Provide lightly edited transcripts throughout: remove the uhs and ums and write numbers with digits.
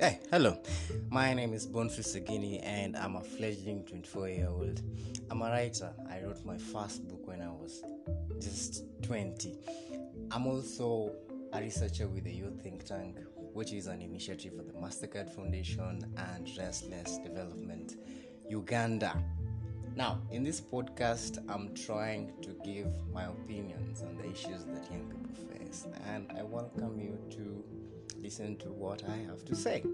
Hey, hello. My name is Bonfils Sogini and I'm a fledgling 24-year-old. I'm a writer. I wrote my first book when I was just 20. I'm also a researcher with the Youth Think Tank, which is an initiative for the Mastercard Foundation and Restless Development Uganda. Now, in this podcast, I'm trying to give my opinions on the issues that young people face, and I welcome you to listen to what I have to say.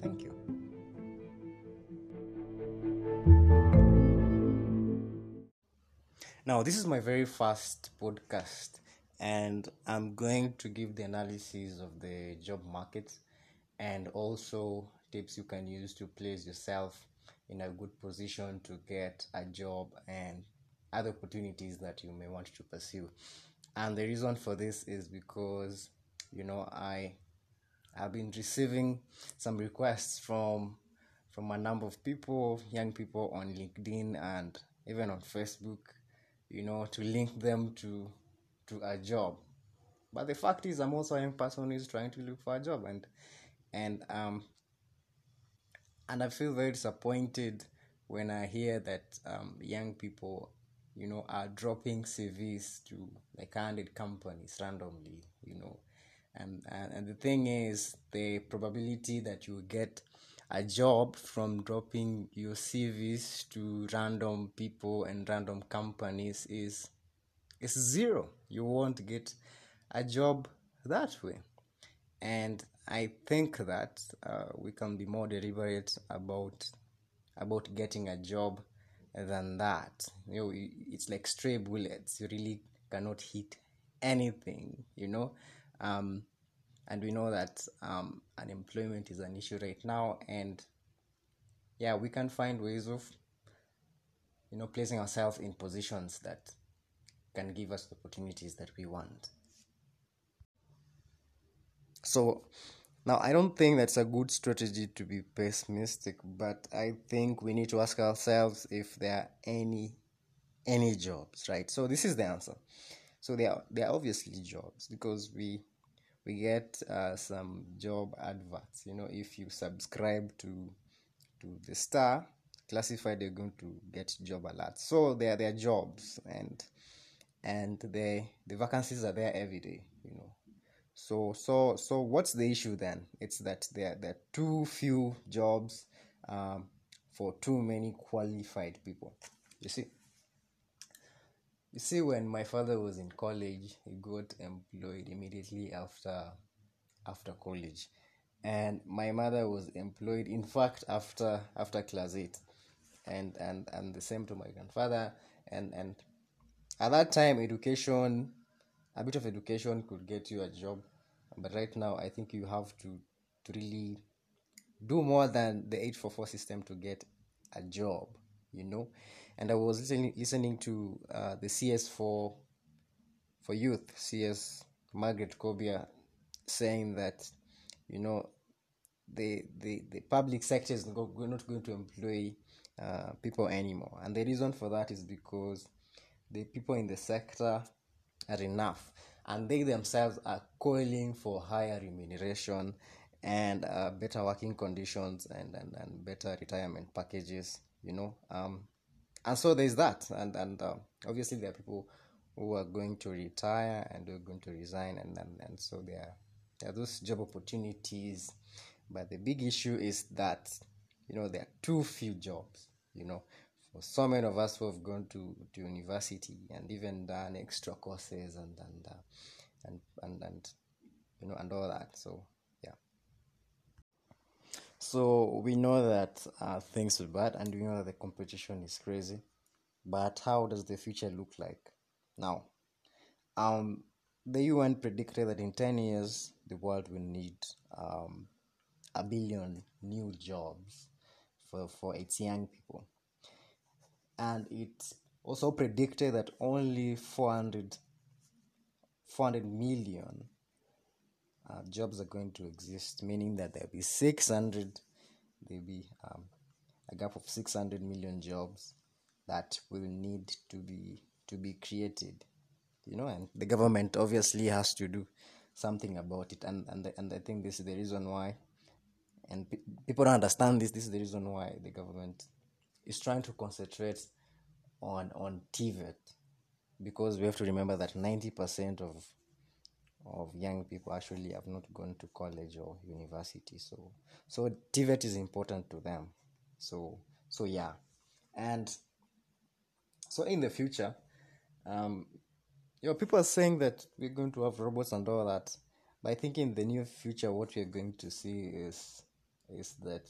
Thank you. Now, this is my very first podcast, and I'm going to give the analysis of the job market and also tips you can use to place yourself in a good position to get a job and other opportunities that you may want to pursue. And the reason for this is because, I've been receiving some requests from a number of people, young people on LinkedIn and even on Facebook, to link them to a job. But the fact is, I'm also a young person who is trying to look for a job, and I feel very disappointed when I hear that young people, are dropping CVs to like 100 companies randomly, And the thing is, the probability that you get a job from dropping your CVs to random people and random companies is zero. You won't get a job that way. And I think that we can be more deliberate about getting a job than that. It's like stray bullets. You really cannot hit anything, and we know that unemployment is an issue right now, and we can find ways of placing ourselves in positions that can give us the opportunities that we want. So now I don't think that's a good strategy to be pessimistic, but I think we need to ask ourselves if there are any jobs, right? So this is the answer. So they are obviously jobs, because we get some job adverts. If you subscribe to the Star Classified, you're going to get job alerts. So they are jobs, and the vacancies are there every day. So what's the issue then? It's that there are too few jobs for too many qualified people. You see. You see, when my father was in college, he got employed immediately after college, and my mother was employed, in fact, after class 8, and the same to my grandfather, and at that time, a bit of education could get you a job, but right now, I think you have to really do more than the 844 system to get a job. And I was listening to the CS for youth, CS Margaret Cobia, saying that the public sector is not going to employ people anymore, and the reason for that is because the people in the sector are enough, and they themselves are calling for higher remuneration and better working conditions and better retirement packages. And so there's that, and obviously there are people who are going to retire and they're going to resign, and so there are those job opportunities, but the big issue is that there are too few jobs. For so many of us who have gone to university and even done extra courses and all that. So. So we know that things are bad, and we know that the competition is crazy, but how does the future look like now? The UN predicted that in 10 years, the world will need 1 billion new jobs for its young people. And it also predicted that only 400 million jobs are going to exist, meaning that there'll be a gap of 600 million jobs that will need to be created, and the government obviously has to do something about it, and I think this is the reason why And people don't understand this. This is the reason why the government is trying to concentrate on TVET, because we have to remember that 90% of young people actually have not gone to college or university. So TVET is important to them. So yeah. And so in the future, people are saying that we're going to have robots and all that. But I think in the near future, what we're going to see is that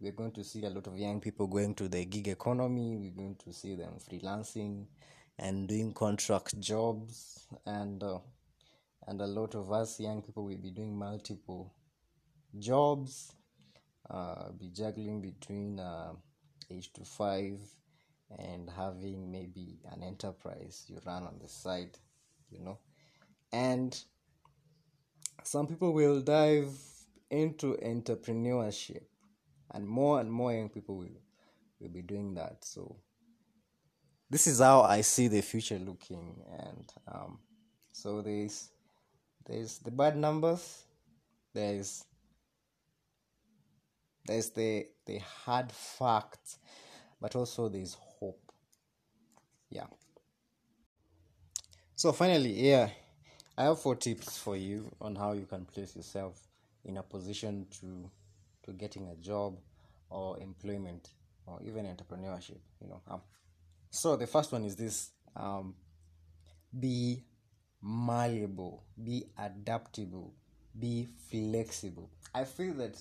we're going to see a lot of young people going to the gig economy. We're going to see them freelancing and doing contract jobs, and a lot of us young people will be doing multiple jobs, be juggling between 8 to 5 and having maybe an enterprise you run on the side, and some people will dive into entrepreneurship, and more young people will be doing that. So this is how I see the future looking. And so there's the bad numbers, there's the hard facts, but also there's hope. Yeah. So finally, here I have 4 tips for you on how you can place yourself in a position to getting a job or employment or even entrepreneurship, So the first one is this: be malleable, be adaptable, be flexible. I feel that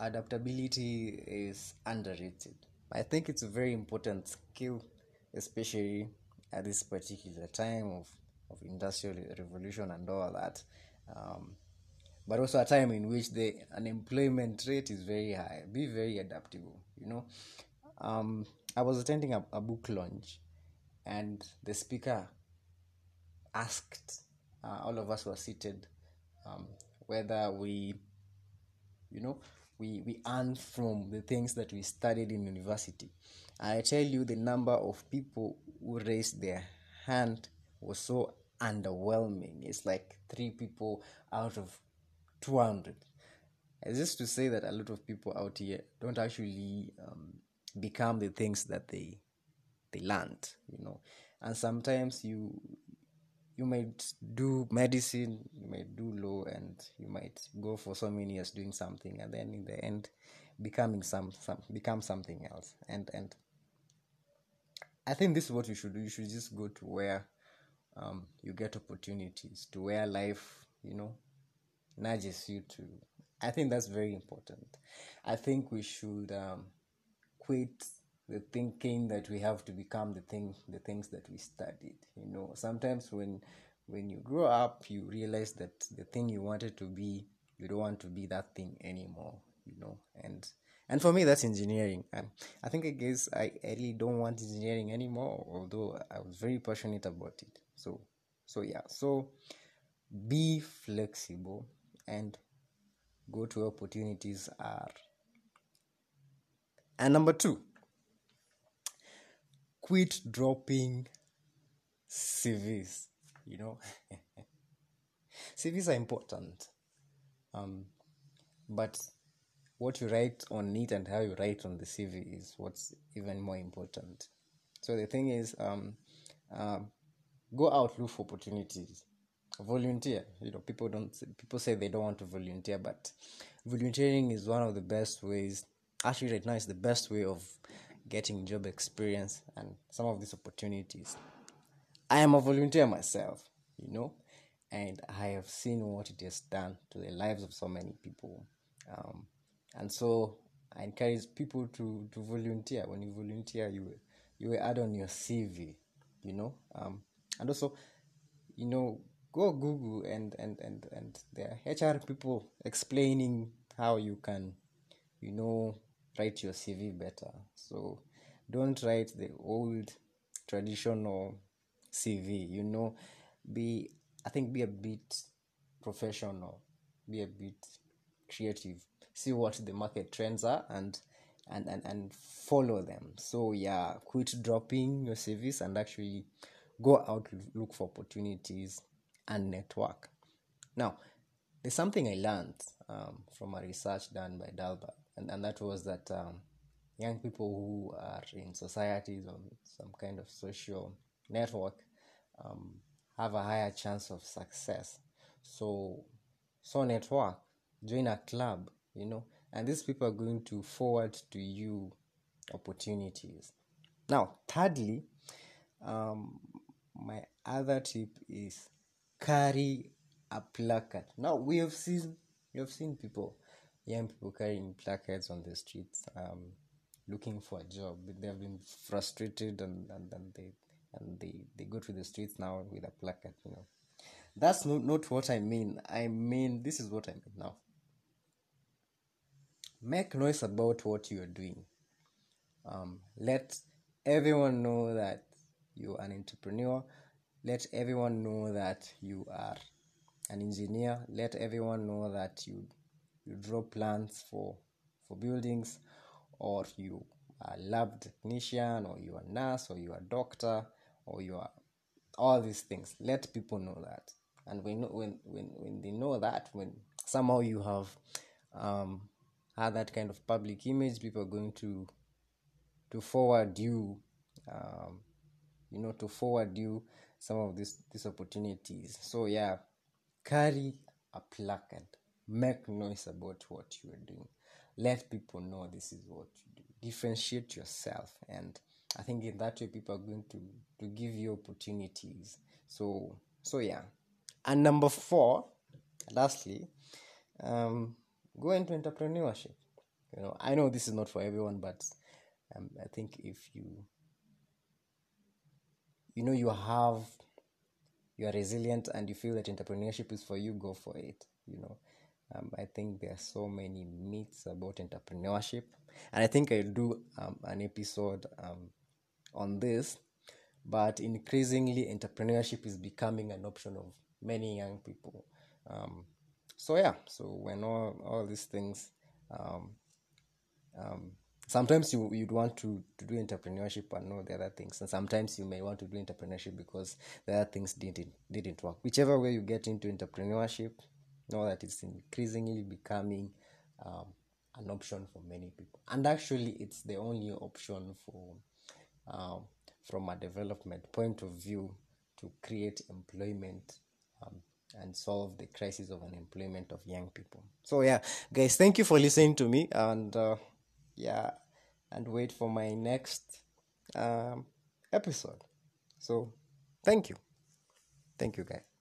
adaptability is underrated. I think it's a very important skill, especially at this particular time of industrial revolution and all that, but also a time in which the unemployment rate is very high. Be very adaptable, I was attending a book launch, and the speaker asked all of us who were seated whether we earn from the things that we studied in university. I tell you, the number of people who raised their hand was so underwhelming. It's like 3 people out of 200. It's just to say that a lot of people out here don't actually become the things that they learned, And sometimes you might do medicine, you might do law, and you might go for so many years doing something, and then in the end become something else. And I think this is what you should do. You should just go to where you get opportunities, to where life, nudges you to. I think that's very important. I think we should quit the thinking that we have to become the things that we studied. Sometimes when you grow up, you realize that the thing you wanted to be, you don't want to be that thing anymore, And for me, that's engineering. I think I really don't want engineering anymore, although I was very passionate about it. So yeah. So be flexible and go to where opportunities are. And number 2, quit dropping CVs. CVs are important, but what you write on it and how you write on the CV is what's even more important. So the thing is, go out, look for opportunities, volunteer. People say they don't want to volunteer, but volunteering is one of the best ways. Actually, right now, it's the best way of getting job experience and some of these opportunities. I am a volunteer myself, and I have seen what it has done to the lives of so many people. And so I encourage people to volunteer. When you volunteer, you will add on your CV, and also, go Google and there are HR people explaining how you can, write your CV better. So don't write the old traditional CV, be a bit professional, be a bit creative, see what the market trends are and follow them. So yeah, quit dropping your CVs and actually go out, look for opportunities and network. Now, There's something I learned from a research done by Dalba, and that was that young people who are in societies or some kind of social network have a higher chance of success. So network, join a club, and these people are going to forward to you opportunities. Now, thirdly, my other tip is carry a placard. Now, we have seen people, young people carrying placards on the streets, looking for a job. They've been frustrated and they go to the streets now with a placard, That's not what I mean. This is what I mean now. Make noise about what you are doing. Let everyone know that you are an entrepreneur. Let everyone know that you are an engineer. Let everyone know that you draw plans for buildings, or you are a lab technician, or you are a nurse, or you are a doctor, or you are all these things. Let people know that, and when they know that, when somehow you have had that kind of public image, people are going to forward you, some of these opportunities. So yeah, carry a placard, make noise about what you are doing, let people know this is what you do, differentiate yourself, and I think in that way people are going to give you opportunities. So yeah. And number 4, lastly, go into entrepreneurship. I know this is not for everyone, but I think if you are resilient and you feel that entrepreneurship is for you, go for it. I think there are so many myths about entrepreneurship, and I think I'll do an episode on this. But increasingly, entrepreneurship is becoming an option of many young people. So when all these things, sometimes you'd want to do entrepreneurship and know the other things, and sometimes you may want to do entrepreneurship because the other things didn't work. Whichever way you get into entrepreneurship, know that it's increasingly becoming an option for many people, and actually it's the only option for from a development point of view to create employment and solve the crisis of unemployment of young people. So yeah, guys, thank you for listening to me, and wait for my next episode. So thank you guys.